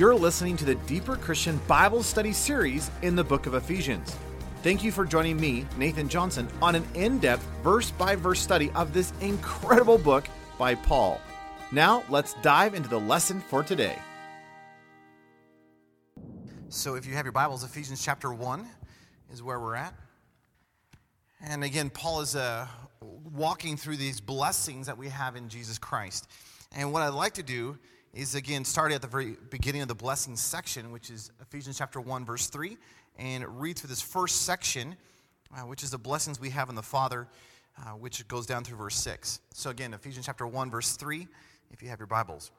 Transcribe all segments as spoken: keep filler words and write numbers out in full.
You're listening to the Deeper Christian Bible Study series in the book of Ephesians. Thank you for joining me, Nathan Johnson, on an in-depth, verse-by-verse study of this incredible book by Paul. Now, let's dive into the lesson for today. So if you have your Bibles, Ephesians chapter one is where we're at. And again, Paul is uh, walking through these blessings that we have in Jesus Christ. And what I'd like to do is, again, start at the very beginning of the blessings section, which is Ephesians chapter one, verse three, and read through this first section, uh, which is the blessings we have in the Father, uh, which goes down through verse six. So again, Ephesians chapter one, verse three, if you have your Bibles.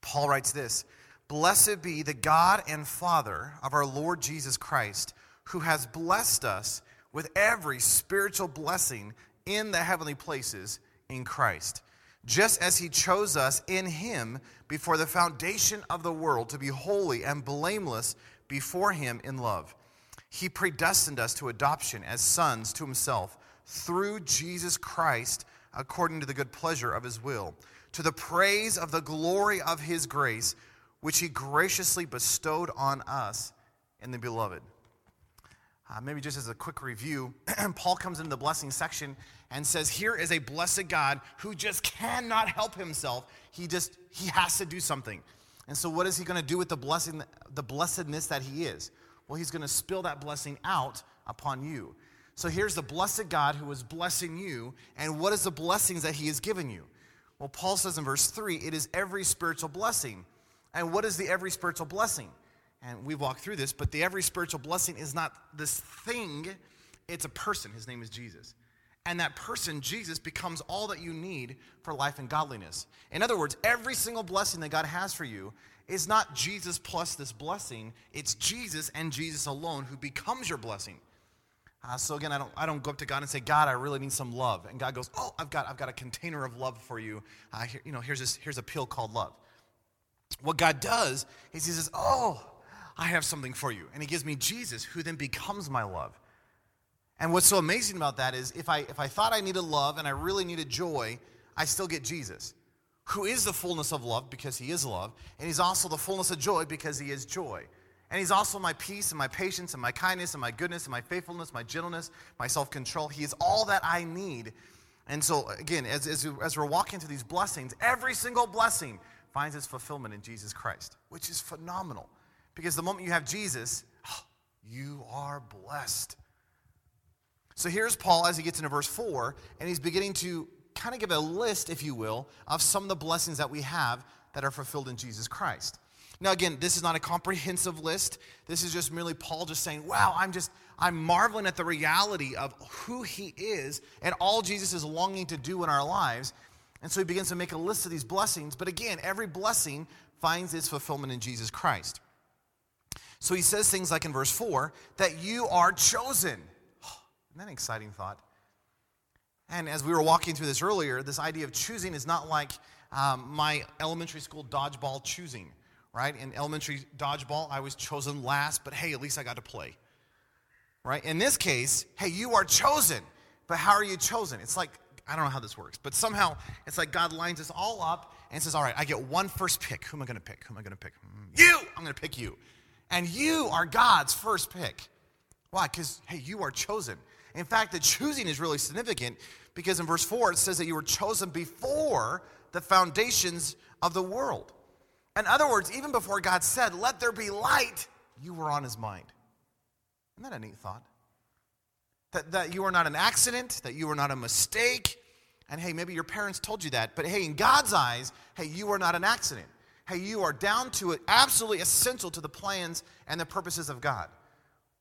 Paul writes this: "Blessed be the God and Father of our Lord Jesus Christ, who has blessed us with every spiritual blessing in the heavenly places in Christ, just as he chose us in him before the foundation of the world to be holy and blameless before him in love. He predestined us to adoption as sons to himself through Jesus Christ, according to the good pleasure of his will, to the praise of the glory of his grace, which he graciously bestowed on us in the beloved." Uh, maybe just as a quick review, Paul comes into the blessing section and says, here is a blessed God who just cannot help himself. He just, he has to do something. And so what is he going to do with the blessing, the blessedness that he is? Well, he's going to spill that blessing out upon you. So here's the blessed God who is blessing you, and what is the blessings that he has given you? Well, Paul says in verse three, it is every spiritual blessing. And what is the every spiritual blessing? And we've walked through this, but the every spiritual blessing is not this thing, it's a person. His name is Jesus. And that person, Jesus, becomes all that you need for life and godliness. In other words, every single blessing that God has for you is not Jesus plus this blessing, it's Jesus and Jesus alone who becomes your blessing. Uh, so again, I don't I don't go up to God and say, God, I really need some love. And God goes, oh, I've got I've got a container of love for you. Uh, here, you know, here's this here's a pill called love. What God does is he says, oh, I have something for you. And he gives me Jesus, who then becomes my love. And what's so amazing about that is if I if I thought I needed love and I really needed joy, I still get Jesus, who is the fullness of love because he is love. And he's also the fullness of joy because he is joy. And he's also my peace and my patience and my kindness and my goodness and my faithfulness, my gentleness, my self-control. He is all that I need. And so, again, as, as, as we're walking through these blessings, every single blessing finds its fulfillment in Jesus Christ, which is phenomenal. Because the moment you have Jesus, you are blessed. So here's Paul as he gets into verse four, and he's beginning to kind of give a list, if you will, of some of the blessings that we have that are fulfilled in Jesus Christ. Now again, this is not a comprehensive list. This is just merely Paul just saying, wow, I'm just, I'm marveling at the reality of who he is and all Jesus is longing to do in our lives. And so he begins to make a list of these blessings. But again, every blessing finds its fulfillment in Jesus Christ. So he says things like in verse four, that you are chosen. Oh, isn't that an exciting thought? And as we were walking through this earlier, this idea of choosing is not like um, my elementary school dodgeball choosing, right? In elementary dodgeball, I was chosen last, but hey, at least I got to play, right? In this case, hey, you are chosen, but how are you chosen? It's like, I don't know how this works, but somehow it's like God lines us all up and says, all right, I get one first pick. Who am I going to pick? Who am I going to pick? You! I'm going to pick you. And you are God's first pick. Why? Because, hey, you are chosen. In fact, the choosing is really significant because in verse four, it says that you were chosen before the foundations of the world. In other words, even before God said, let there be light, you were on his mind. Isn't that a neat thought? That, that you are not an accident, that you are not a mistake. And hey, maybe your parents told you that, but hey, in God's eyes, hey, you are not an accident. Hey, you are down to it, absolutely essential to the plans and the purposes of God.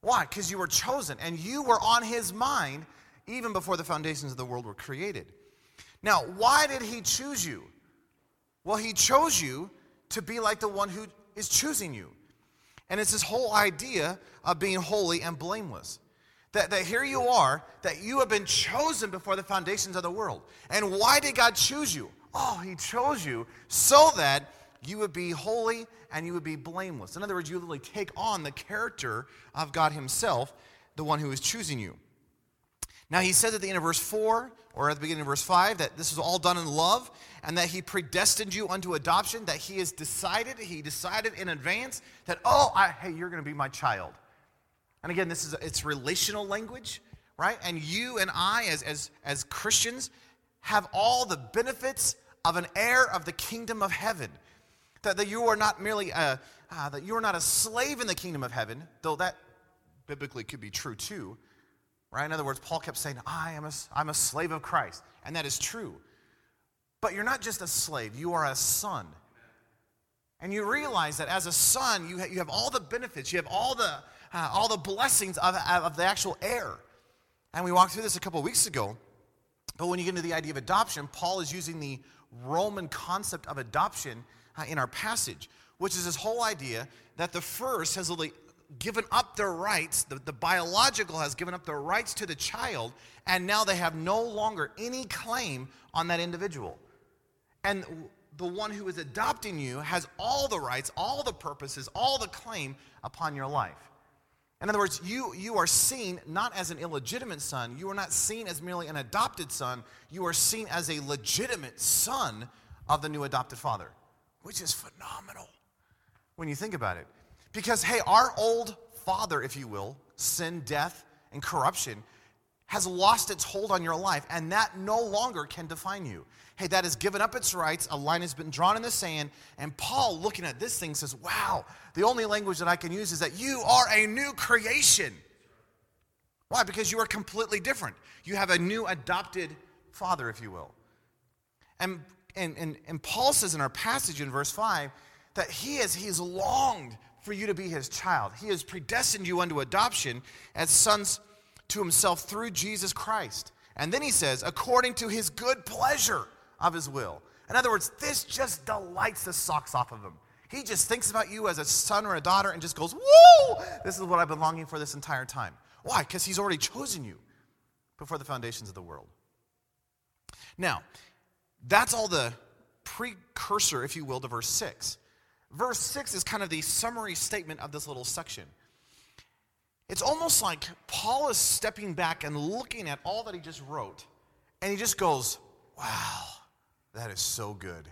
Why? Because you were chosen and you were on his mind even before the foundations of the world were created. Now, why did he choose you? Well, he chose you to be like the one who is choosing you. And it's this whole idea of being holy and blameless. That, that here you are, that you have been chosen before the foundations of the world. And why did God choose you? Oh, he chose you so that you would be holy and you would be blameless. In other words, you literally take on the character of God himself, the one who is choosing you. Now, he says at the end of verse four, or at the beginning of verse five, that this is all done in love, and that he predestined you unto adoption, that he has decided, he decided in advance that, oh, I, hey, you're going to be my child. And again, this is it's relational language, right? And you and I, as, as, as Christians, have all the benefits of an heir of the kingdom of heaven. That, that you are not merely a, uh, that you are not a slave in the kingdom of heaven, though that biblically could be true too. Right? In other words, Paul kept saying, I am a, I'm a slave of Christ. And that is true. But you're not just a slave. You are a son. And you realize that as a son, you, ha- you have all the benefits. You have all the, uh, all the blessings of, of the actual heir. And we walked through this a couple of weeks ago. But when you get into the idea of adoption, Paul is using the Roman concept of adoption uh, in our passage, which is this whole idea that the first has literally given up their rights, the, the biological has given up their rights to the child, and now they have no longer any claim on that individual. And the one who is adopting you has all the rights, all the purposes, all the claim upon your life. In other words, you, you are seen not as an illegitimate son, you are not seen as merely an adopted son, you are seen as a legitimate son of the new adopted father, which is phenomenal when you think about it. Because, hey, our old father, if you will, sin, death, and corruption, has lost its hold on your life, and that no longer can define you. Hey, that has given up its rights, a line has been drawn in the sand, and Paul, looking at this thing, says, wow, the only language that I can use is that you are a new creation. Why? Because you are completely different. You have a new adopted father, if you will. And, and, and, and Paul says in our passage in verse five that he has, he has longed for you to be his child. He has predestined you unto adoption as sons to himself through Jesus Christ. And then he says, according to his good pleasure of his will. In other words, this just delights the socks off of him. He just thinks about you as a son or a daughter and just goes, woo! This is what I've been longing for this entire time. Why? Because he's already chosen you before the foundations of the world. Now, that's all the precursor, if you will, to verse six. Verse six is kind of the summary statement of this little section. It's almost like Paul is stepping back and looking at all that he just wrote, and he just goes, wow, that is so good.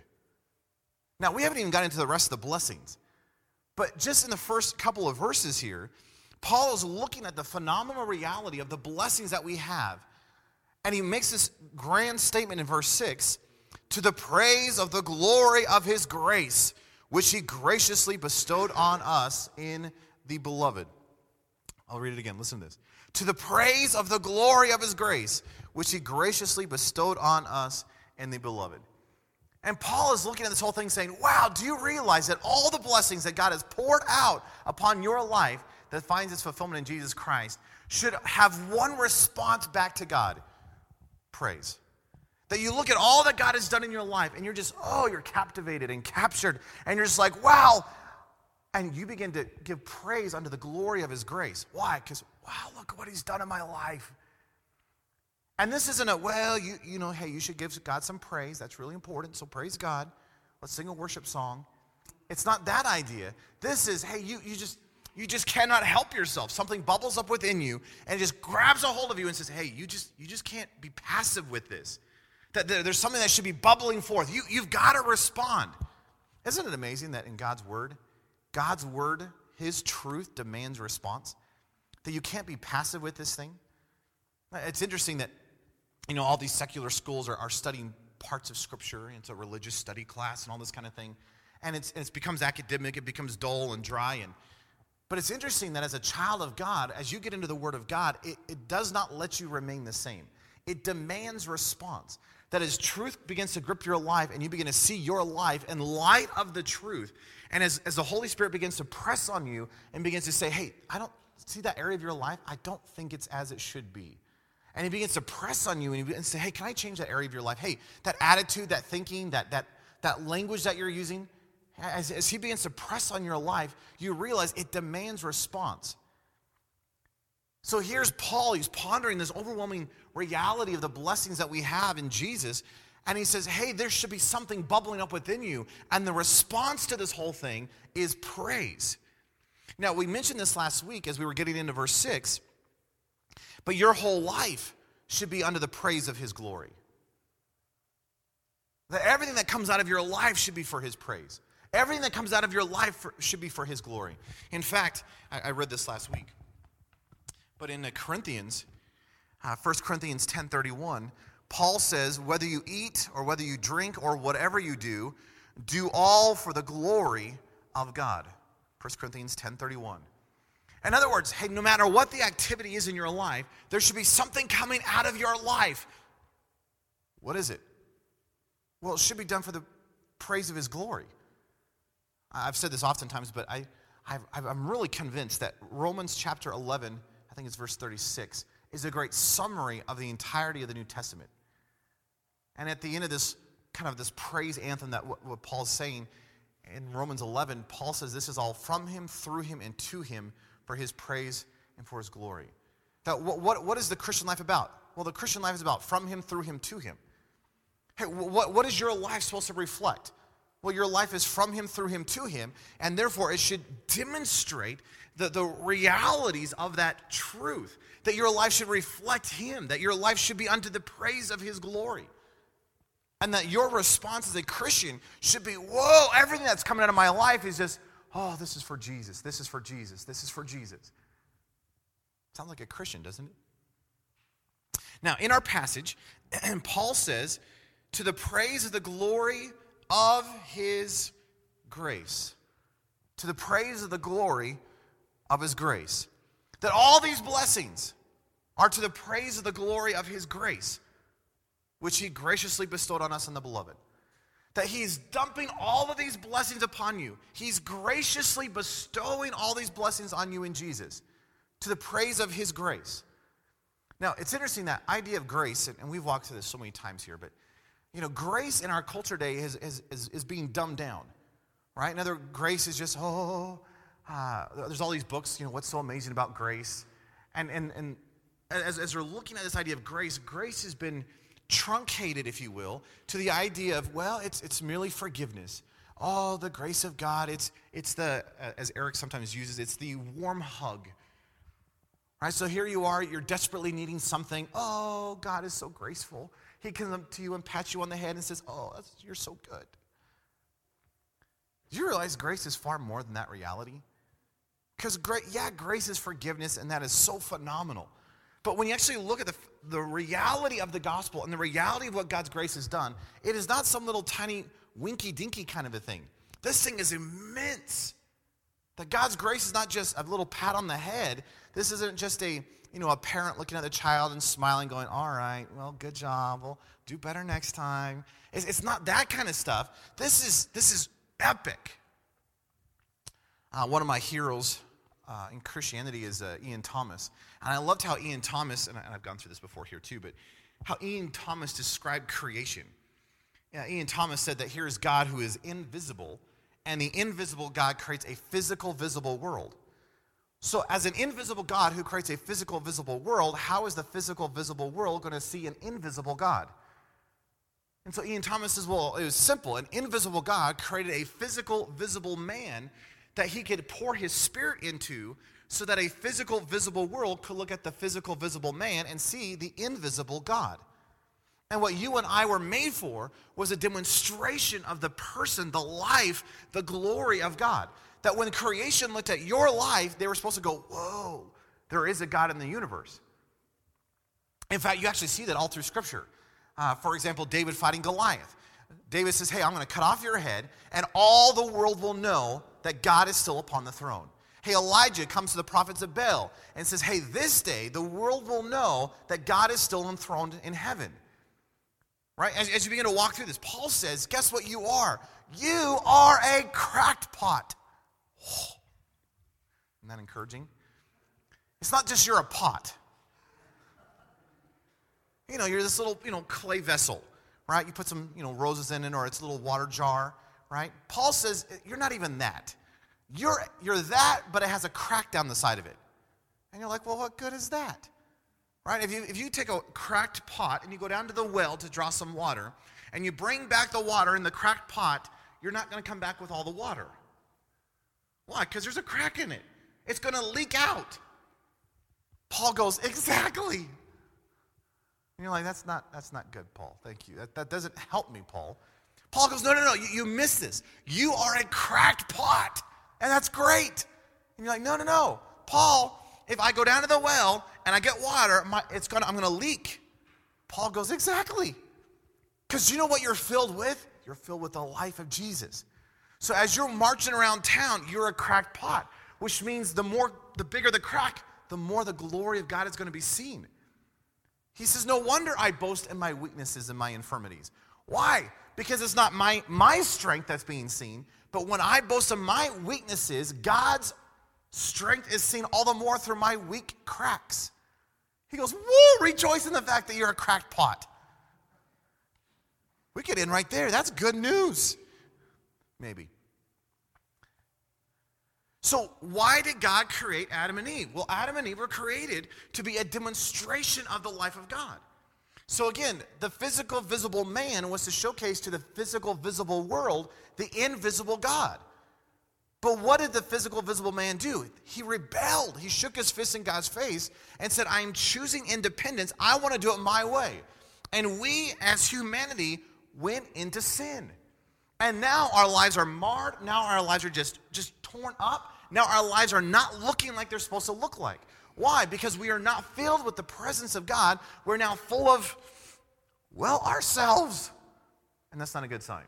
Now, we haven't even gotten into the rest of the blessings, but just in the first couple of verses here, Paul is looking at the phenomenal reality of the blessings that we have, and he makes this grand statement in verse six, to the praise of the glory of his grace, which he graciously bestowed on us in the beloved. I'll read it again. Listen to this. To the praise of the glory of his grace, which he graciously bestowed on us in the beloved. And Paul is looking at this whole thing saying, wow, do you realize that all the blessings that God has poured out upon your life that finds its fulfillment in Jesus Christ should have one response back to God? Praise. That you look at all that God has done in your life and you're just, oh, you're captivated and captured. And you're just like, wow. And you begin to give praise unto the glory of his grace. Why? Because, wow, look what he's done in my life. And this isn't a, well, you you know, hey, you should give God some praise. That's really important. So praise God. Let's sing a worship song. It's not that idea. This is, hey, you you just you just cannot help yourself. Something bubbles up within you and it just grabs a hold of you and says, hey, you just you just can't be passive with this. That there's something that should be bubbling forth. You, you've got to respond. Isn't it amazing that in God's word, God's word, his truth demands response? That you can't be passive with this thing? It's interesting that, you know, all these secular schools are, are studying parts of scripture. It's a religious study class and all this kind of thing. And it's, it becomes academic. It becomes dull and dry. And But it's interesting that as a child of God, as you get into the word of God, it, it does not let you remain the same. It demands response. That as truth begins to grip your life and you begin to see your life in light of the truth, and as, as the Holy Spirit begins to press on you and begins to say, hey, I don't see that area of your life. I don't think it's as it should be. And he begins to press on you and he begins to say, hey, can I change that area of your life? Hey, that attitude, that thinking, that that that language that you're using, as, as he begins to press on your life, you realize it demands response. So here's Paul, he's pondering this overwhelming reality of the blessings that we have in Jesus, and he says, hey, there should be something bubbling up within you, and the response to this whole thing is praise. Now, we mentioned this last week as we were getting into verse six, but your whole life should be under the praise of his glory. That everything that comes out of your life should be for his praise. Everything that comes out of your life for, should be for his glory. In fact, I, I read this last week, but in Corinthians, uh, First Corinthians ten thirty-one, Paul says, whether you eat or whether you drink or whatever you do, do all for the glory of God. First Corinthians ten thirty-one. In other words, hey, no matter what the activity is in your life, there should be something coming out of your life. What is it? Well, it should be done for the praise of his glory. I've said this oftentimes, but I, I've, I'm really convinced that Romans chapter eleven, I think it's verse thirty-six, is a great summary of the entirety of the New Testament. And at the end of this, kind of this praise anthem that what, what Paul's saying, in Romans eleven, Paul says this is all from him, through him, and to him for his praise and for his glory. That what, what, what is the Christian life about? Well, the Christian life is about from him, through him, to him. Hey, what, what is your life supposed to reflect? Well, your life is from him, through him, to him, and therefore it should demonstrate the, the realities of that truth, that your life should reflect him, that your life should be unto the praise of his glory, and that your response as a Christian should be, whoa, everything that's coming out of my life is just, oh, this is for Jesus, this is for Jesus, this is for Jesus. Sounds like a Christian, doesn't it? Now, in our passage, Paul says, to the praise of the glory of his grace. To the praise of the glory of his grace. That all these blessings are to the praise of the glory of his grace, which he graciously bestowed on us in the beloved. That he's dumping all of these blessings upon you. He's graciously bestowing all these blessings on you in Jesus, to the praise of his grace. Now, it's interesting, that idea of grace, and we've walked through this so many times here, but you know, grace in our culture today is, is, is, is being dumbed down, right? Another grace is just, oh, uh, there's all these books, you know, what's so amazing about grace? And, and, and as, as we're looking at this idea of grace, grace has been truncated, if you will, to the idea of, well, it's it's merely forgiveness. Oh, the grace of God, it's it's the, as Eric sometimes uses, it's the warm hug. All right, so here you are, you're desperately needing something. Oh, God is so graceful. He comes up to you and pats you on the head and says, oh, that's, you're so good. Do you realize grace is far more than that reality? Because, gra- yeah, grace is forgiveness, and that is so phenomenal. But when you actually look at the, the reality of the gospel and the reality of what God's grace has done, it is not some little tiny winky-dinky kind of a thing. This thing is immense. That God's grace is not just a little pat on the head. This isn't just a, you know, a parent looking at the child and smiling, going, all right, well, good job. We'll do better next time. It's, it's not that kind of stuff. This is this is epic. Uh, one of my heroes Uh, in Christianity is uh, Ian Thomas. And I loved how Ian Thomas, and, I, and I've gone through this before here too, but how Ian Thomas described creation. Yeah, Ian Thomas said that here is God who is invisible, and the invisible God creates a physical, visible world. So as an invisible God who creates a physical, visible world, how is the physical, visible world going to see an invisible God? And so Ian Thomas says, well, it was simple. An invisible God created a physical, visible man that he could pour his spirit into so that a physical, visible world could look at the physical, visible man and see the invisible God. And what you and I were made for was a demonstration of the person, the life, the glory of God. That when creation looked at your life, they were supposed to go, whoa, there is a God in the universe. In fact, you actually see that all through Scripture. Uh, for example, David fighting Goliath. David says, hey, I'm going to cut off your head, and all the world will know that God is still upon the throne. Hey, Elijah comes to the prophets of Baal and says, hey, this day the world will know that God is still enthroned in heaven. Right? As, as you begin to walk through this, Paul says, guess what you are? You are a crackpot. Oh, isn't that encouraging? It's not just you're a pot. You know, you're this little, you know, clay vessel, right? You put some, you know, roses in it, or it's a little water jar. Right? Paul says, you're not even that. You're you're that, but it has a crack down the side of it. And you're like, well, what good is that? Right? If you if you take a cracked pot and you go down to the well to draw some water, and you bring back the water in the cracked pot, you're not going to come back with all the water. Why? Because there's a crack in it. It's going to leak out. Paul goes, exactly. And you're like, that's not that's not good, Paul. Thank you. That, that doesn't help me, Paul. Paul goes, no, no, no, you, you missed this. You are a cracked pot, and that's great. And you're like, no, no, no. Paul, if I go down to the well and I get water, my, it's gonna, I'm going to leak. Paul goes, exactly. Because you know what you're filled with? You're filled with the life of Jesus. So as you're marching around town, you're a cracked pot, which means the more, the bigger the crack, the more the glory of God is going to be seen. He says, no wonder I boast in my weaknesses and my infirmities. Why? Because it's not my, my strength that's being seen, but when I boast in my weaknesses, God's strength is seen all the more through my weak cracks. He goes, woo, rejoice in the fact that you're a cracked pot. We could end right there. That's good news. Maybe. So why did God create Adam and Eve? Well, Adam and Eve were created to be a demonstration of the life of God. So again, the physical visible man was to showcase to the physical visible world the invisible God. But what did the physical visible man do? He rebelled. He shook his fist in God's face and said, I am choosing independence. I want to do it my way. And we as humanity went into sin. And now our lives are marred. Now our lives are just, just torn up. Now our lives are not looking like they're supposed to look like. Why? Because we are not filled with the presence of God. We're now full of, well, ourselves. And that's not a good sign.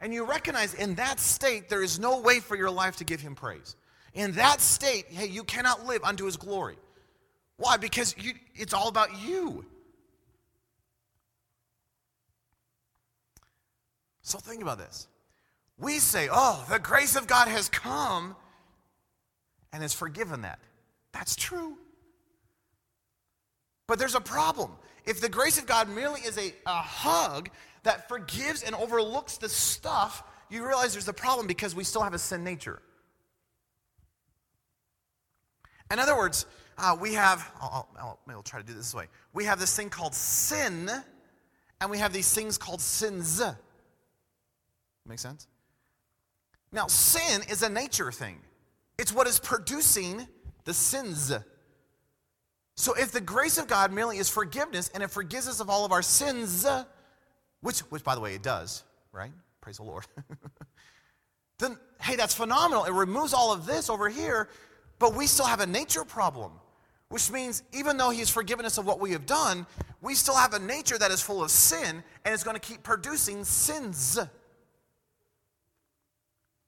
And you recognize in that state there is no way for your life to give him praise. In that state, hey, you cannot live unto his glory. Why? Because you, it's all about you. So think about this. We say, oh, the grace of God has come and has forgiven that. That's true. But there's a problem. If the grace of God merely is a, a hug that forgives and overlooks the stuff, you realize there's a problem because we still have a sin nature. In other words, uh, we have, I'll, I'll, I'll try to do this this way. We have this thing called sin, and we have these things called sins. Make sense? Now, sin is a nature thing. It's what is producing the sins. So if the grace of God merely is forgiveness, and it forgives us of all of our sins, which, which by the way, it does, right? Praise the Lord. Then, hey, that's phenomenal. It removes all of this over here, but we still have a nature problem, which means even though he's forgiven us of what we have done, we still have a nature that is full of sin, and it's going to keep producing sins.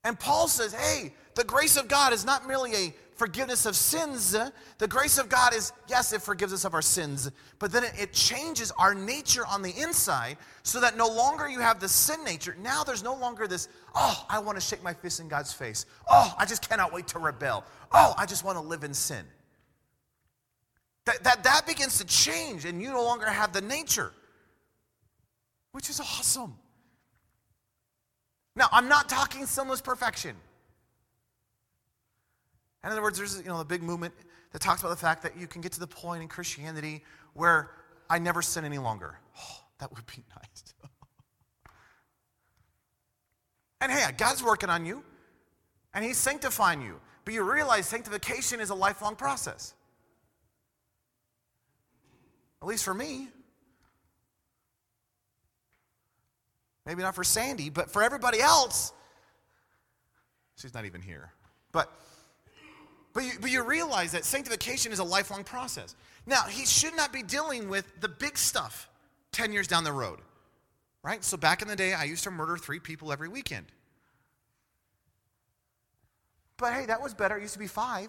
And Paul says, hey, the grace of God is not merely a forgiveness of sins. The grace of God is, yes, it forgives us of our sins, but then it changes our nature on the inside so that no longer you have the sin nature. Now there's no longer this, oh, I want to shake my fist in God's face. Oh, I just cannot wait to rebel. Oh, I just want to live in sin. That, that, that begins to change, and you no longer have the nature, which is awesome. Now, I'm not talking sinless perfection. In other words, there's, you know, the big movement that talks about the fact that you can get to the point in Christianity where I never sin any longer. Oh, that would be nice. And hey, God's working on you, and he's sanctifying you. But you realize sanctification is a lifelong process. At least for me. Maybe not for Sandy, but for everybody else. She's not even here. But, but, you, but you realize that sanctification is a lifelong process. Now, he should not be dealing with the big stuff ten years down the road, right? So back in the day, I used to murder three people every weekend. But hey, that was better. It used to be five,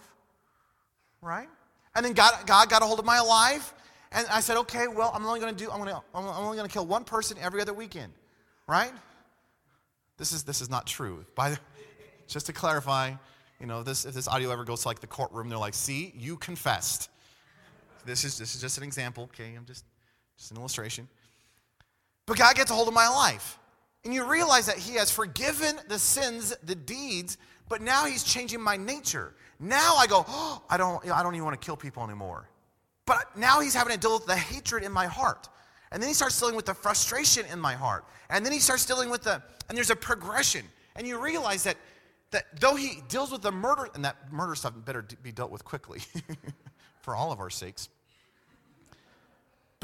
right? And then God, God got a hold of my life, and I said, okay, well, I'm only going to do, I'm going to, I'm only going to kill one person every other weekend. Right? This is this is not true. By the, just to clarify, you know, this if this audio ever goes to like the courtroom, they're like, "See, you confessed." This is this is just an example. Okay, I'm just just an illustration. But God gets a hold of my life, and you realize that he has forgiven the sins, the deeds, but now he's changing my nature. Now I go, "Oh, I don't I don't even want to kill people anymore." But now he's having to deal with the hatred in my heart. And then he starts dealing with the frustration in my heart. And then he starts dealing with the, and there's a progression. And you realize that that though he deals with the murder, and that murder stuff better be dealt with quickly for all of our sakes.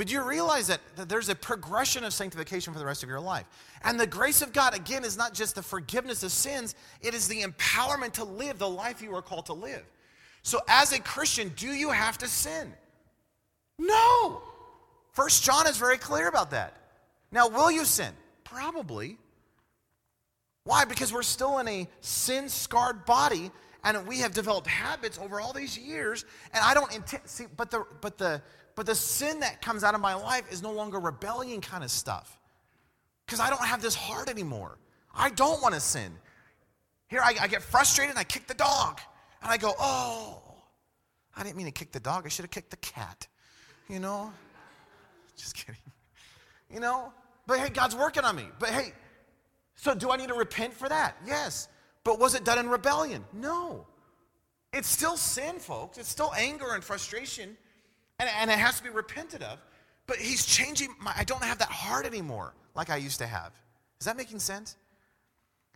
But do you realize that, that there's a progression of sanctification for the rest of your life? And the grace of God, again, is not just the forgiveness of sins. It is the empowerment to live the life you are called to live. So as a Christian, do you have to sin? No. First John is very clear about that. Now, will you sin? Probably. Why? Because we're still in a sin-scarred body, and we have developed habits over all these years, and I don't intend, see, but the, but the, but the sin that comes out of my life is no longer rebellion kind of stuff, because I don't have this heart anymore. I don't want to sin. Here, I, I get frustrated, and I kick the dog, and I go, oh, I didn't mean to kick the dog. I should have kicked the cat, you know? Just kidding, you know? But hey, God's working on me. But hey, so do I need to repent for that? Yes. But was it done in rebellion? No. It's still sin, folks. It's still anger and frustration, and, and it has to be repented of. But he's changing my, I don't have that heart anymore like I used to have. Is that making sense?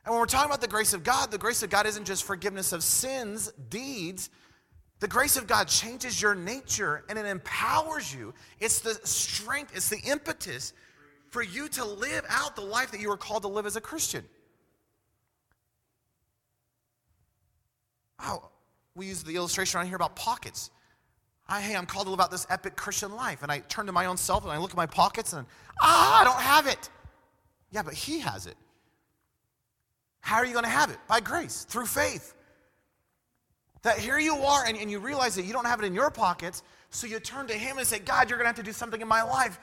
And when we're talking about the grace of God, the grace of God isn't just forgiveness of sins, deeds. The grace of God changes your nature, and it empowers you. It's the strength, it's the impetus for you to live out the life that you were called to live as a Christian. Oh, we use the illustration around here about pockets. I, hey, I'm called to live out this epic Christian life, and I turn to my own self, and I look at my pockets, and ah, I don't have it. Yeah, but he has it. How are you going to have it? By grace, through faith. That here you are, and, and you realize that you don't have it in your pockets, so you turn to him and say, God, you're going to have to do something in my life.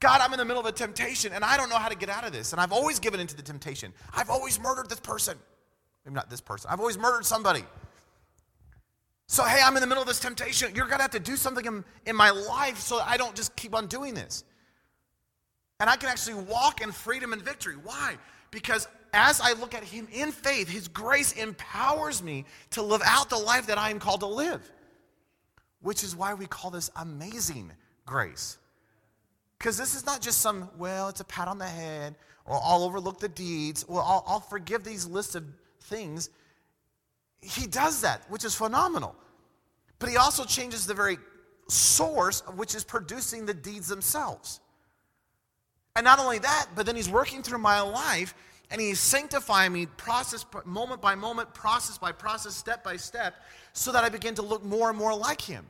God, I'm in the middle of a temptation, and I don't know how to get out of this, and I've always given into the temptation. I've always murdered this person. Maybe not this person. I've always murdered somebody. So, hey, I'm in the middle of this temptation. You're going to have to do something in, in my life so that I don't just keep on doing this. And I can actually walk in freedom and victory. Why? Because as I look at him in faith, his grace empowers me to live out the life that I am called to live, which is why we call this amazing grace. Because this is not just some, well, it's a pat on the head, or I'll overlook the deeds, or I'll, I'll forgive these lists of things. He does that, which is phenomenal. But he also changes the very source, which is producing the deeds themselves. And not only that, but then he's working through my life, and he's sanctifying me process, moment by moment, process by process, step by step, so that I begin to look more and more like him.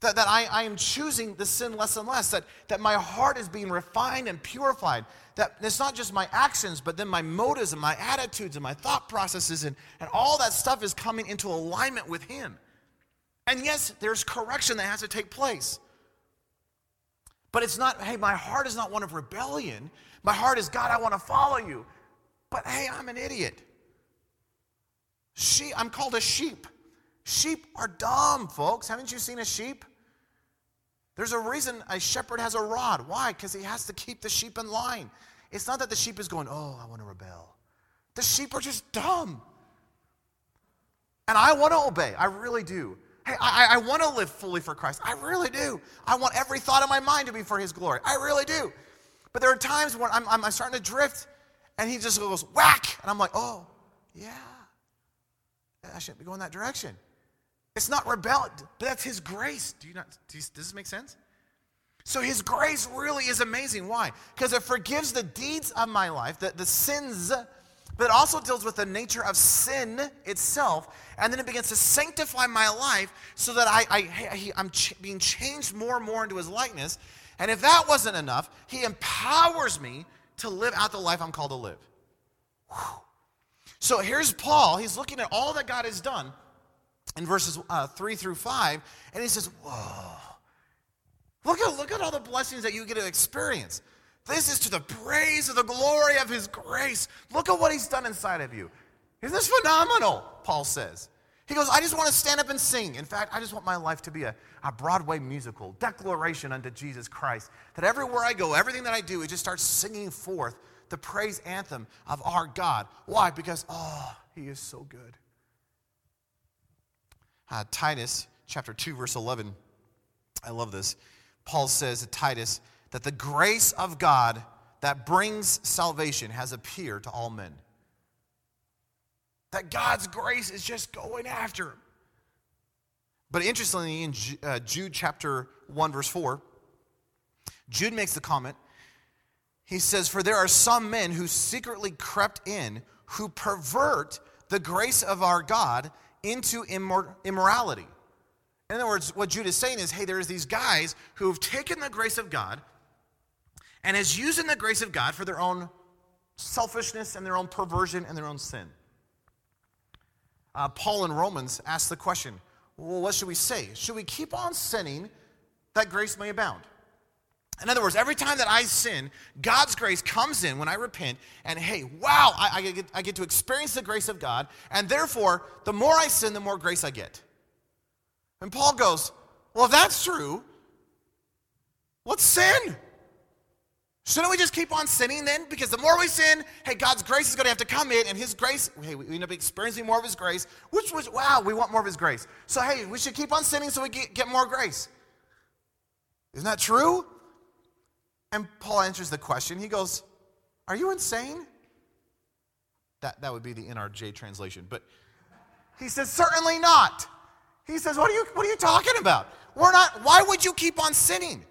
That, that I, I am choosing the sin less and less, that, that my heart is being refined and purified, that it's not just my actions, but then my motives and my attitudes and my thought processes and, and all that stuff is coming into alignment with him. And yes, there's correction that has to take place. But it's not, hey, my heart is not one of rebellion. My heart is, God, I want to follow you. But hey, I'm an idiot. She, I'm called a sheep. Sheep are dumb, folks. Haven't you seen a sheep? There's a reason a shepherd has a rod. Why? Because he has to keep the sheep in line. It's not that the sheep is going, oh, I want to rebel. The sheep are just dumb. And I want to obey. I really do. Hey, I, I want to live fully for Christ. I really do. I want every thought in my mind to be for his glory. I really do. But there are times when I'm, I'm starting to drift, and he just goes, whack. And I'm like, oh, yeah. I shouldn't be going that direction. It's not rebellion, but that's his grace. Do you not? Do you, does this make sense? So his grace really is amazing. Why? Because it forgives the deeds of my life, the, the sins, but it also deals with the nature of sin itself, and then it begins to sanctify my life so that I, I, I'm ch- being changed more and more into his likeness. And if that wasn't enough, he empowers me to live out the life I'm called to live. Whew. So here's Paul. He's looking at all that God has done in verses uh, three through five, and he says, whoa, look at, look at all the blessings that you get to experience. This is to the praise of the glory of his grace. Look at what he's done inside of you. Isn't this phenomenal, Paul says. He goes, I just want to stand up and sing. In fact, I just want my life to be a, a Broadway musical, declaration unto Jesus Christ, that everywhere I go, everything that I do, it just starts singing forth the praise anthem of our God. Why? Because, oh, he is so good. Uh, Titus chapter two, verse eleven. I love this. Paul says to Titus that the grace of God that brings salvation has appeared to all men. That God's grace is just going after him. But interestingly, in Jude chapter one, verse four, Jude makes the comment. He says, for there are some men who secretly crept in, who pervert the grace of our God into immor- immorality. In other words, what Jude is saying is, hey, there's these guys who have taken the grace of God and is using the grace of God for their own selfishness and their own perversion and their own sin. Uh, Paul in Romans asks the question, well, what should we say? Should we keep on sinning that grace may abound? In other words, every time that I sin, God's grace comes in when I repent, and hey, wow, I, I, get, I get to experience the grace of God, and therefore, the more I sin, the more grace I get. And Paul goes, well, if that's true, let's sin. Shouldn't we just keep on sinning then? Because the more we sin, hey, God's grace is going to have to come in, and his grace, hey, we end up experiencing more of his grace, which was, wow, we want more of his grace. So, hey, we should keep on sinning so we get, get more grace. Isn't that true? And Paul answers the question. He goes, are you insane? That, that would be the N R J translation. But he says, certainly not. He says, what are you, what are you talking about? We're not, why would you keep on sinning?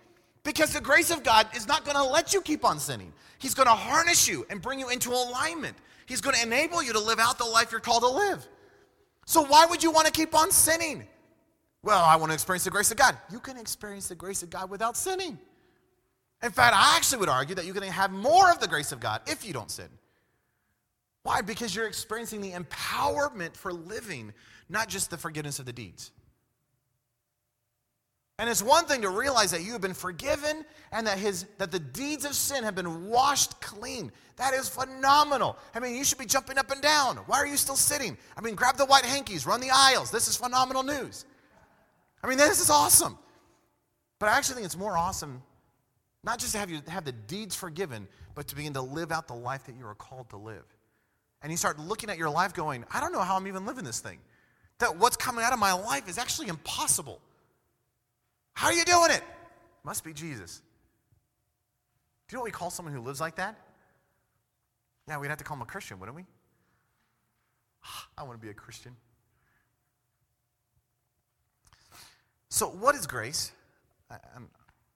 Because the grace of God is not going to let you keep on sinning. He's going to harness you and bring you into alignment. He's going to enable you to live out the life you're called to live. So why would you want to keep on sinning? Well, I want to experience the grace of God. You can experience the grace of God without sinning. In fact, I actually would argue that you can have more of the grace of God if you don't sin. Why? Because you're experiencing the empowerment for living, not just the forgiveness of the deeds. And it's one thing to realize that you have been forgiven and that his that the deeds of sin have been washed clean. That is phenomenal. I mean, you should be jumping up and down. Why are you still sitting? I mean, grab the white hankies, run the aisles. This is phenomenal news. I mean, this is awesome. But I actually think it's more awesome not just to have you have the deeds forgiven, but to begin to live out the life that you are called to live. And you start looking at your life going, I don't know how I'm even living this thing. That what's coming out of my life is actually impossible. How are you doing it? Must be Jesus. Do you know what we call someone who lives like that? Yeah, we'd have to call him a Christian, wouldn't we? I want to be a Christian. So what is grace? I, I'm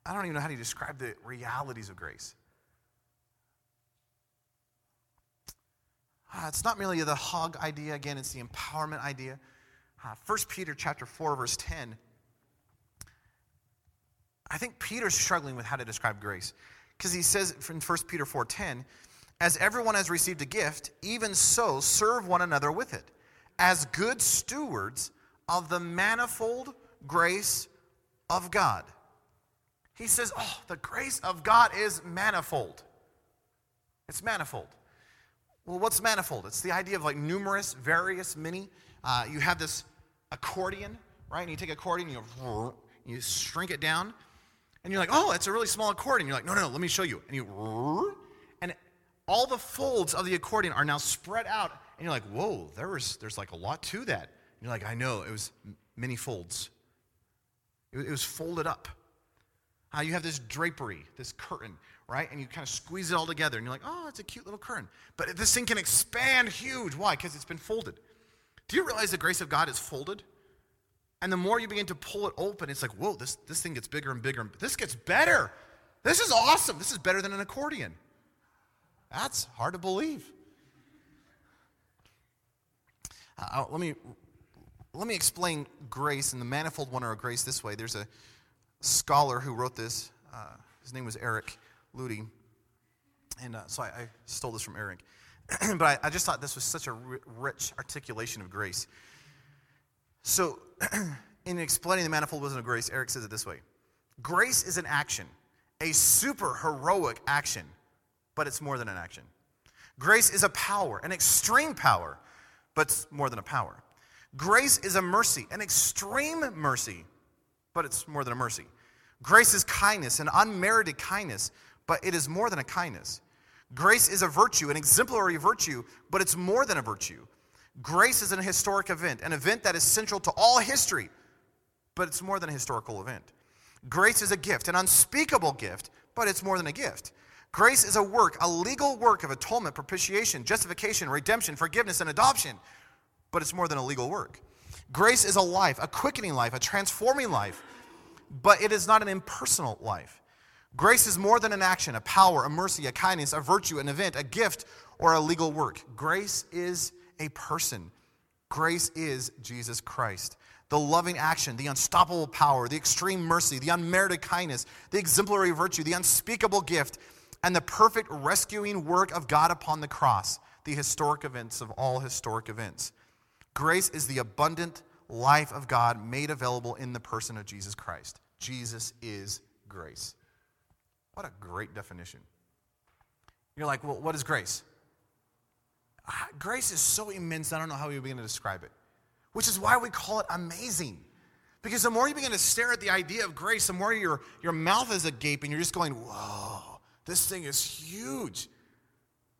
I don't even know how to describe the realities of grace. Uh, it's not merely the hog idea. Again, it's the empowerment idea. Uh, First Peter chapter four, verse ten. I think Peter's struggling with how to describe grace. Because he says in First Peter four ten, as everyone has received a gift, even so serve one another with it, as good stewards of the manifold grace of God. He says, oh, the grace of God is manifold. It's manifold. Well, what's manifold? It's the idea of like numerous, various, many. Uh, you have this accordion, right? And you take an accordion, you, you shrink it down. And you're like, oh, it's a really small accordion. You're like, no, no, no, let me show you. And you, and all the folds of the accordion are now spread out. And you're like, whoa, there was, there's like a lot to that. And you're like, I know, it was many folds. It, it was folded up. Uh, you have this drapery, this curtain, right? And you kind of squeeze it all together. And you're like, oh, it's a cute little curtain. But this thing can expand huge. Why? Because it's been folded. Do you realize the grace of God is folded? And the more you begin to pull it open, it's like, whoa, this, this thing gets bigger and bigger. And this gets better. This is awesome. This is better than an accordion. That's hard to believe. Uh, let me let me explain grace and the manifold wonder of grace this way. There's a scholar who wrote this, uh, his name was Eric Ludy, and uh, so I, I stole this from Eric, but I, I just thought this was such a rich articulation of grace. So in explaining the manifold wisdom of grace, Eric says it this way: grace is an action, a super heroic action, but it's more than an action. Grace is a power, an extreme power, but it's more than a power. Grace is a mercy, an extreme mercy, but it's more than a mercy. Grace is kindness, an unmerited kindness, but it is more than a kindness. Grace is a virtue, an exemplary virtue, but it's more than a virtue. Grace is an historic event, an event that is central to all history, but it's more than a historical event. Grace is a gift, an unspeakable gift, but it's more than a gift. Grace is a work, a legal work of atonement, propitiation, justification, redemption, forgiveness, and adoption, but it's more than a legal work. Grace is a life, a quickening life, a transforming life, but it is not an impersonal life. Grace is more than an action, a power, a mercy, a kindness, a virtue, an event, a gift, or a legal work. Grace is a person. Grace is Jesus Christ. The loving action, the unstoppable power, the extreme mercy, the unmerited kindness, the exemplary virtue, the unspeakable gift, and the perfect rescuing work of God upon the cross, the historic events of all historic events. Grace is the abundant life of God made available in the person of Jesus Christ. Jesus is grace. What a great definition. You're like, well, what is grace? Ah, grace is so immense, I don't know how we begin to describe it, which is why we call it amazing. Because the more you begin to stare at the idea of grace, the more your, your mouth is agape and you're just going, whoa, this thing is huge.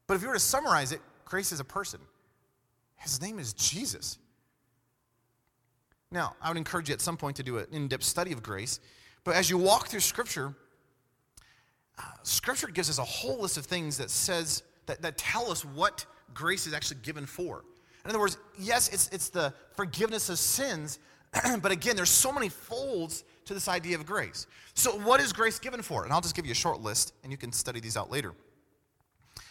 But if you were to summarize it, grace is a person. His name is Jesus. Now, I would encourage you at some point to do an in-depth study of grace, but as you walk through Scripture, Uh, scripture gives us a whole list of things that says that, that tell us what grace is actually given for. In other words, yes, it's it's the forgiveness of sins, but again, there's so many folds to this idea of grace. So what is grace given for? And I'll just give you a short list, and you can study these out later.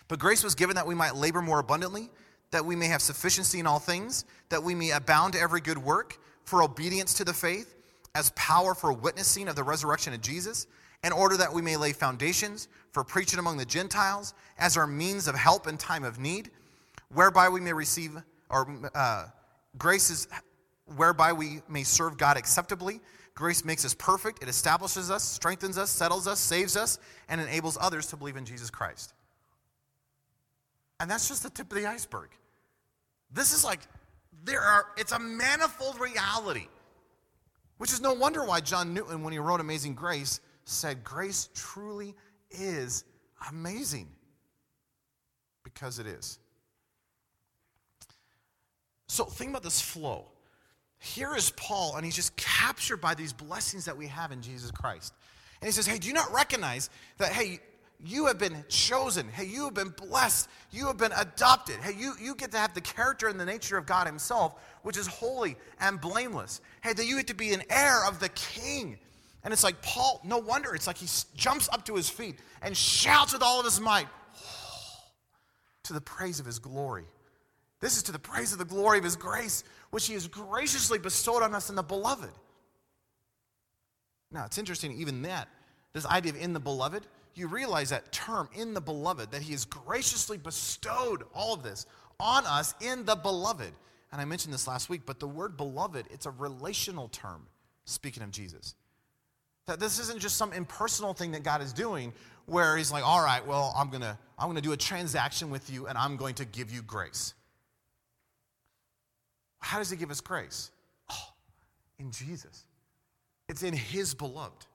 But grace was given that we might labor more abundantly, that we may have sufficiency in all things, that we may abound to every good work, for obedience to the faith, as power for witnessing of the resurrection of Jesus, in order that we may lay foundations for preaching among the Gentiles as our means of help in time of need, whereby we may receive our uh, graces, whereby we may serve God acceptably. Grace makes us perfect. It establishes us, strengthens us, settles us, saves us, and enables others to believe in Jesus Christ. And that's just the tip of the iceberg. This is like, there are, it's a manifold reality, which is no wonder why John Newton, when he wrote Amazing Grace, said grace truly is amazing, because it is. So think about this flow. Here is Paul, and he's just captured by these blessings that we have in Jesus Christ. And he says, hey, do you not recognize that, hey, you have been chosen. Hey, you have been blessed. You have been adopted. Hey, you, you get to have the character and the nature of God himself, which is holy and blameless. Hey, that you get to be an heir of the King. And it's like, Paul, no wonder. It's like he jumps up to his feet and shouts with all of his might, oh, to the praise of his glory. This is to the praise of the glory of his grace, which he has graciously bestowed on us in the beloved. Now, it's interesting, even that, this idea of in the beloved, you realize that term, in the beloved, that he has graciously bestowed all of this on us in the beloved. And I mentioned this last week, but the word beloved, it's a relational term, speaking of Jesus. That this isn't just some impersonal thing that God is doing where he's like, all right, well, I'm going to I'm going to do a transaction with you and I'm going to give you grace. How does he give us grace? Oh, in Jesus. It's in his beloved.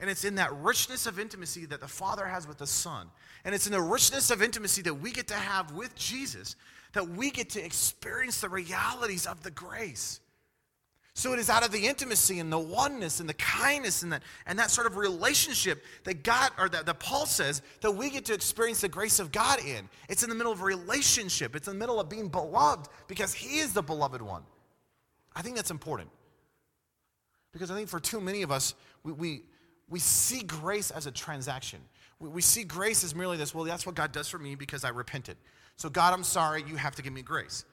And it's in that richness of intimacy that the Father has with the Son. And it's in the richness of intimacy that we get to have with Jesus that we get to experience the realities of the grace. So it is out of the intimacy and the oneness and the kindness and that and that sort of relationship that God or that, that Paul says that we get to experience the grace of God in. It's in the middle of a relationship. It's in the middle of being beloved because he is the beloved one. I think that's important. Because I think for too many of us, we we, we see grace as a transaction. We, we see grace as merely this, well, that's what God does for me because I repented. So God, I'm sorry, you have to give me grace.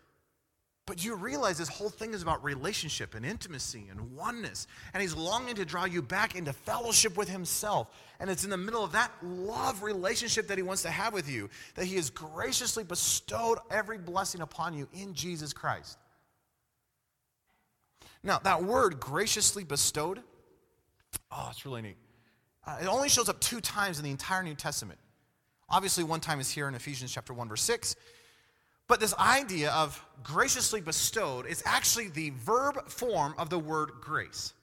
But you realize this whole thing is about relationship and intimacy and oneness. And he's longing to draw you back into fellowship with himself. And it's in the middle of that love relationship that he wants to have with you, that he has graciously bestowed every blessing upon you in Jesus Christ. Now, that word graciously bestowed, oh, it's really neat. Uh, it only shows up two times in the entire New Testament. Obviously, one time is here in Ephesians chapter one, verse six. But this idea of graciously bestowed is actually the verb form of the word grace.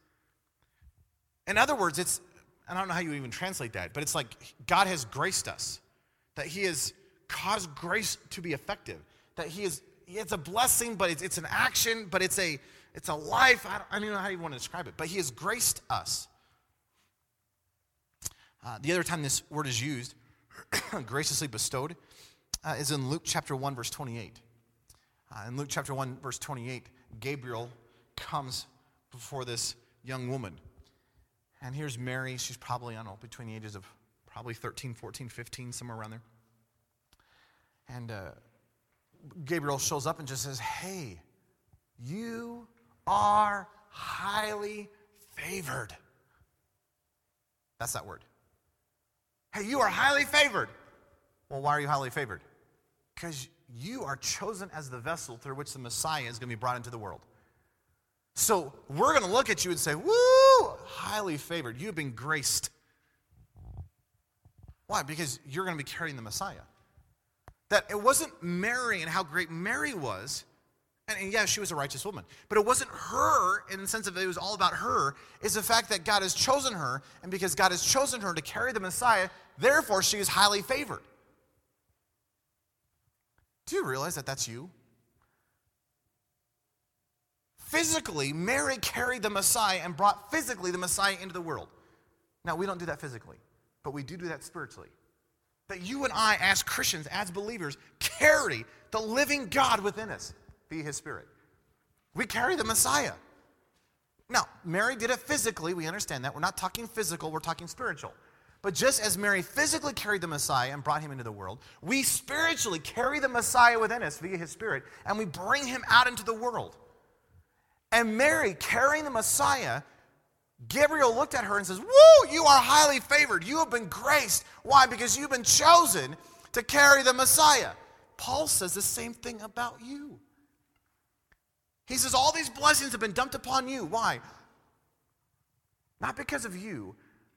In other words, it's, I don't know how you even translate that, but it's like God has graced us, that he has caused grace to be effective, that he is, it's a blessing, but it's, it's an action, but it's a, it's a life. I don't, I don't know how you want to describe it, but he has graced us. Uh, the other time this word is used, graciously bestowed, Uh, is in Luke chapter one, verse twenty-eight. Uh, in Luke chapter one, verse twenty-eight, Gabriel comes before this young woman. And here's Mary. She's probably, I don't know, between the ages of probably thirteen, fourteen, fifteen, somewhere around there. And uh, Gabriel shows up and just says, hey, you are highly favored. That's that word. Hey, you are highly favored. Well, why are you highly favored? Because you are chosen as the vessel through which the Messiah is going to be brought into the world. So we're going to look at you and say, woo, highly favored. You've been graced. Why? Because you're going to be carrying the Messiah. That it wasn't Mary and how great Mary was. And, and yeah, she was a righteous woman. But it wasn't her in the sense of it was all about her. It's the fact that God has chosen her. And because God has chosen her to carry the Messiah, therefore she is highly favored. Do you realize that that's you? Physically, Mary carried the Messiah and brought physically the Messiah into the world. Now, we don't do that physically, but we do do that spiritually. That you and I, as Christians, as believers, carry the living God within us via His Spirit. We carry the Messiah. Now, Mary did it physically. We understand that. We're not talking physical. We're talking spiritual. But just as Mary physically carried the Messiah and brought Him into the world, we spiritually carry the Messiah within us via His Spirit, and we bring Him out into the world. And Mary, carrying the Messiah, Gabriel looked at her and says, woo, you are highly favored. You have been graced. Why? Because you've been chosen to carry the Messiah. Paul says the same thing about you. He says all these blessings have been dumped upon you. Why? Not because of you,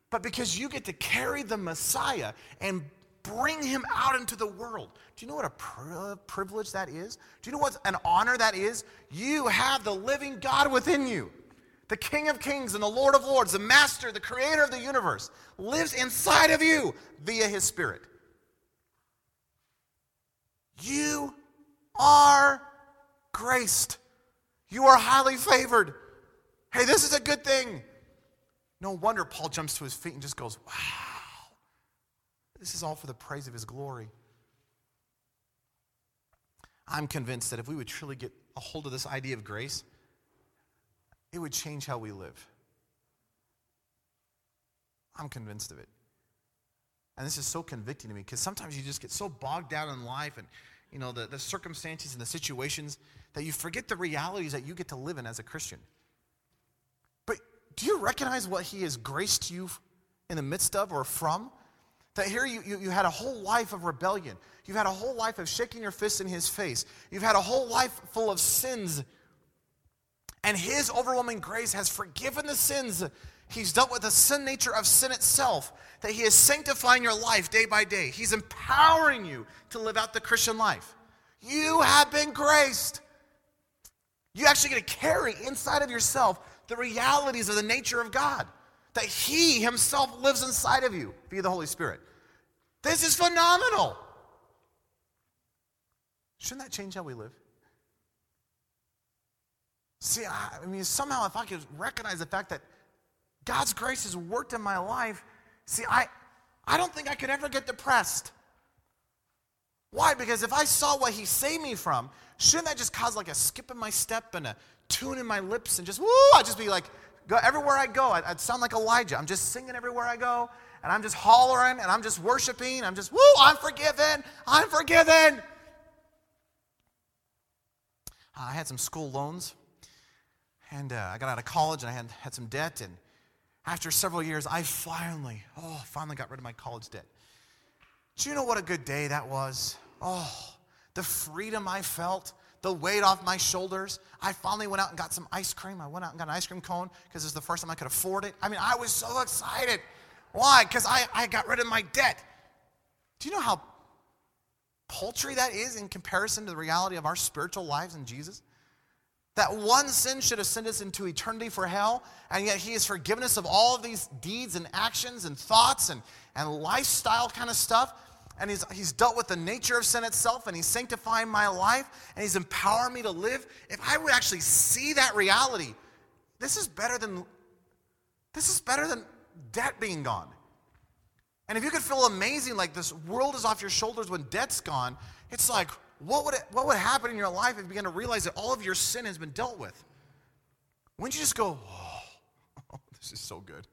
but because you get to carry the Messiah and bring Him out into the world. Do you know what a pri- privilege that is? Do you know what an honor that is? You have the living God within you. The King of Kings and the Lord of Lords, the Master, the Creator of the universe, lives inside of you via His Spirit. You are graced. You are highly favored. Hey, this is a good thing. No wonder Paul jumps to his feet and just goes, wow, this is all for the praise of His glory. I'm convinced that if we would truly get a hold of this idea of grace, it would change how we live. I'm convinced of it. And this is so convicting to me because sometimes you just get so bogged down in life and, you know, the, the circumstances and the situations that you forget the realities that you get to live in as a Christian. Do you recognize what He has graced you in the midst of or from? That here you, you you had a whole life of rebellion. You've had a whole life of shaking your fist in His face. You've had a whole life full of sins. And His overwhelming grace has forgiven the sins. He's dealt with the sin nature of sin itself. That He is sanctifying your life day by day. He's empowering you to live out the Christian life. You have been graced. You actually get to carry inside of yourself the realities of the nature of God, that He Himself lives inside of you via the Holy Spirit. This is phenomenal. Shouldn't that change how we live? See, I, I mean, somehow if I could recognize the fact that God's grace has worked in my life, see, I, I don't think I could ever get depressed. Why? Because if I saw what He saved me from, shouldn't that just cause like a skip in my step and a tune in my lips and just, woo, I'd just be like, go everywhere I go, I'd, I'd sound like Elijah. I'm just singing everywhere I go, and I'm just hollering, and I'm just worshiping, I'm just, woo, I'm forgiven, I'm forgiven. Uh, I had some school loans, and uh, I got out of college, and I had, had some debt, and after several years, I finally, oh, finally got rid of my college debt. Do you know what a good day that was? Oh, the freedom I felt. The weight off my shoulders. I finally went out and got some ice cream. I went out and got an ice cream cone because it was the first time I could afford it. I mean, I was so excited. Why? Because I, I got rid of my debt. Do you know how paltry that is in comparison to the reality of our spiritual lives in Jesus? That one sin should have sent us into eternity for hell, and yet He has forgiven us of all of these deeds and actions and thoughts and, and lifestyle kind of stuff. And he's, he's dealt with the nature of sin itself, and He's sanctifying my life, and He's empowering me to live. If I would actually see that reality, this is better than this is better than debt being gone. And if you could feel amazing, like this world is off your shoulders when debt's gone, it's like, what would it, what would happen in your life if you began to realize that all of your sin has been dealt with? Wouldn't you just go, oh, oh this is so good?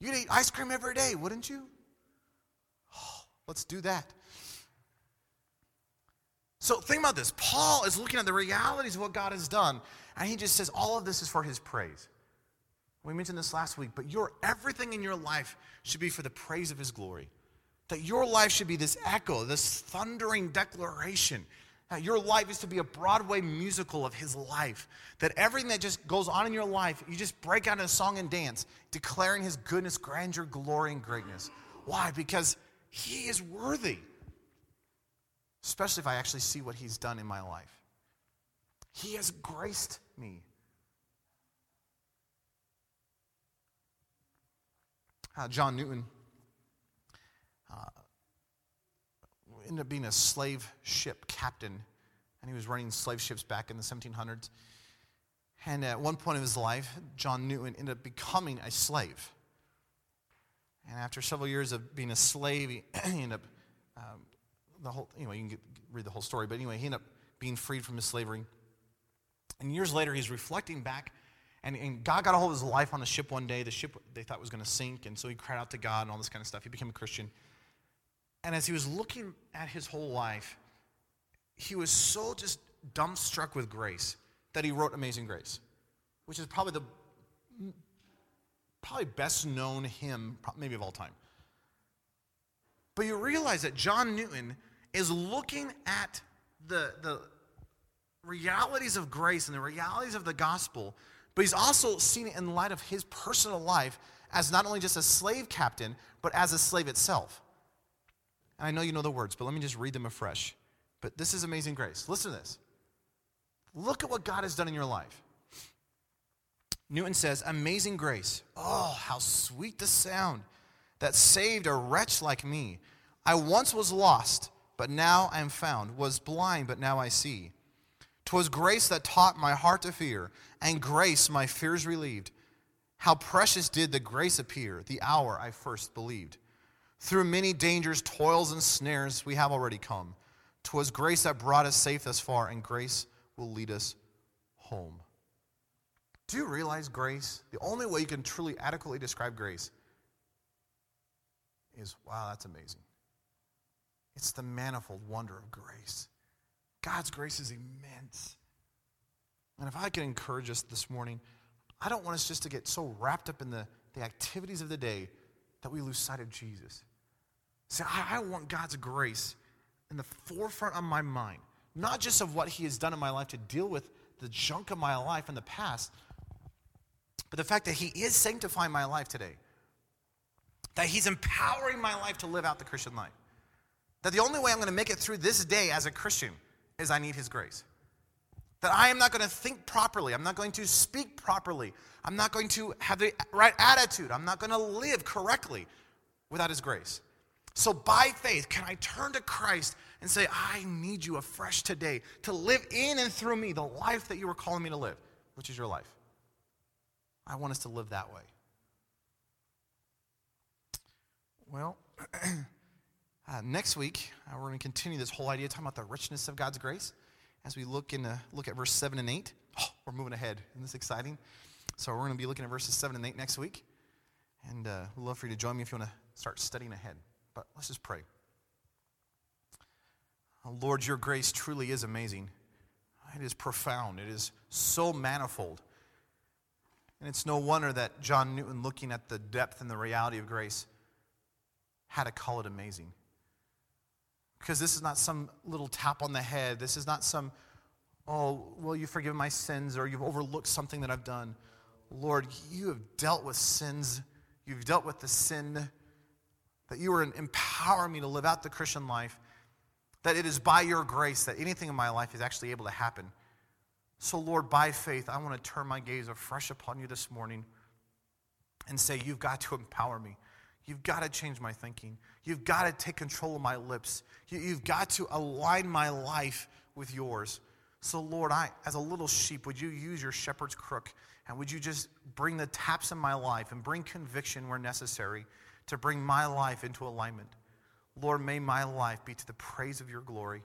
You'd eat ice cream every day, wouldn't you? Let's do that. So think about this. Paul is looking at the realities of what God has done, and he just says all of this is for his praise. We mentioned this last week, but your everything in your life should be for the praise of his glory. That your life should be this echo, this thundering declaration. That your life is to be a Broadway musical of his life. That everything that just goes on in your life, you just break out in a song and dance, declaring his goodness, grandeur, glory, and greatness. Why? Because he is worthy. Especially if I actually see what he's done in my life. He has graced me. Uh, John Newton uh, ended up being a slave ship captain, and he was running slave ships back in the seventeen hundreds. And at one point in his life, John Newton ended up becoming a slave. And after several years of being a slave, he ended up, um, the whole, anyway, you can get, read the whole story, but anyway, he ended up being freed from his slavery. And years later, he's reflecting back. And, and God got a hold of his life on the ship one day. The ship they thought was going to sink, and so he cried out to God and all this kind of stuff. He became a Christian. And as he was looking at his whole life, he was so just dumbstruck with grace that he wrote Amazing Grace, which is probably the probably best known hymn maybe of all time. But you realize that John Newton is looking at the, the realities of grace and the realities of the gospel, but he's also seen it in light of his personal life as not only just a slave captain, but as a slave itself. And I know you know the words, but let me just read them afresh. But this is Amazing Grace. Listen to this. Look at what God has done in your life. Newton says, "Amazing grace. Oh, how sweet the sound that saved a wretch like me. I once was lost, but now I am found, was blind, but now I see. 'Twas grace that taught my heart to fear, and grace my fears relieved. How precious did the grace appear, the hour I first believed. Through many dangers, toils, and snares we have already come. 'Twas grace that brought us safe thus far, and grace will lead us home." Do you realize grace? The only way you can truly adequately describe grace is, wow, that's amazing. It's the manifold wonder of grace. God's grace is immense. And if I could encourage us this morning, I don't want us just to get so wrapped up in the, the activities of the day that we lose sight of Jesus. Say, I, I want God's grace in the forefront of my mind, not just of what he has done in my life to deal with the junk of my life in the past, but the fact that he is sanctifying my life today, that he's empowering my life to live out the Christian life, that the only way I'm going to make it through this day as a Christian is I need his grace. That I am not going to think properly. I'm not going to speak properly. I'm not going to have the right attitude. I'm not going to live correctly without his grace. So by faith, can I turn to Christ and say, I need you afresh today to live in and through me the life that you were calling me to live, which is your life. I want us to live that way. Well, Uh, next week, uh, we're going to continue this whole idea, talking about the richness of God's grace as we look in the, look at verse seven and eight. Oh, we're moving ahead. Isn't this exciting? So we're going to be looking at verses seven and eight next week. And uh, we'd love for you to join me if you want to start studying ahead. But let's just pray. Oh, Lord, your grace truly is amazing. It is profound. It is so manifold. And it's no wonder that John Newton, looking at the depth and the reality of grace, had to call it amazing. Because this is not some little tap on the head. This is not some, oh, well, you forgive my sins or you've overlooked something that I've done. Lord, you have dealt with sins. You've dealt with the sin that you were empowering me to live out the Christian life, that it is by your grace that anything in my life is actually able to happen. So, Lord, by faith, I want to turn my gaze afresh upon you this morning and say, you've got to empower me. You've got to change my thinking. You've got to take control of my lips. You, you've got to align my life with yours. So, Lord, I, as a little sheep, would you use your shepherd's crook? And would you just bring the taps in my life and bring conviction where necessary to bring my life into alignment? Lord, may my life be to the praise of your glory.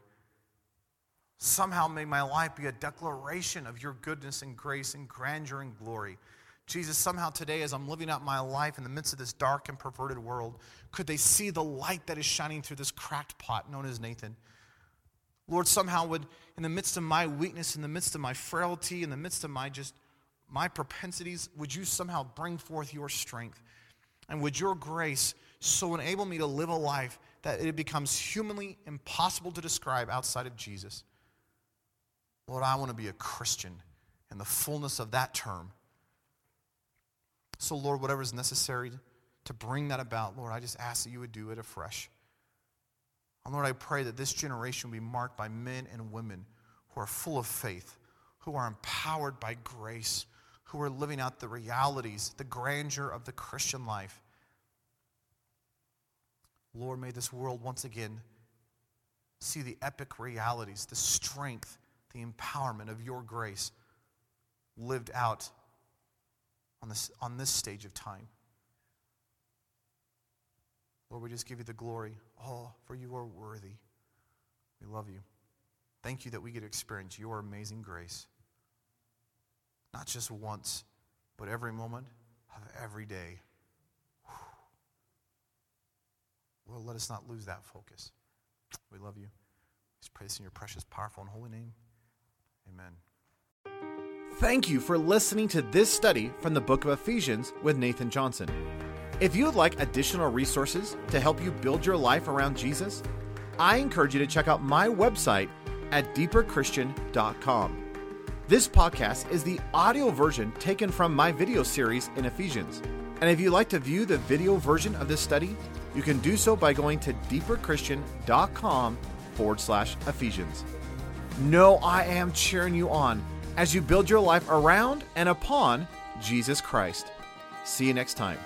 Somehow may my life be a declaration of your goodness and grace and grandeur and glory Jesus, somehow today as I'm living out my life in the midst of this dark and perverted world, could they see the light that is shining through this cracked pot known as Nathan? Lord, somehow would, in the midst of my weakness, in the midst of my frailty, in the midst of my just, my propensities, would you somehow bring forth your strength? And would your grace so enable me to live a life that it becomes humanly impossible to describe outside of Jesus? Lord, I want to be a Christian in the fullness of that term. So, Lord, whatever is necessary to bring that about, Lord, I just ask that you would do it afresh. And, Lord, I pray that this generation will be marked by men and women who are full of faith, who are empowered by grace, who are living out the realities, the grandeur of the Christian life. Lord, may this world once again see the epic realities, the strength, the empowerment of your grace lived out on this, on this stage of time. Lord, we just give you the glory. Oh, for you are worthy. We love you. Thank you that we get to experience your amazing grace. Not just once, but every moment of every day. Whew. Lord, let us not lose that focus. We love you. Just pray this in your precious, powerful, and holy name. Amen. Thank you for listening to this study from the book of Ephesians with Nathan Johnson. If you would like additional resources to help you build your life around Jesus, I encourage you to check out my website at deeper christian dot com. This podcast is the audio version taken from my video series in Ephesians. And if you'd like to view the video version of this study, you can do so by going to deeperchristian.com forward slash Ephesians. No, I am cheering you on as you build your life around and upon Jesus Christ. See you next time.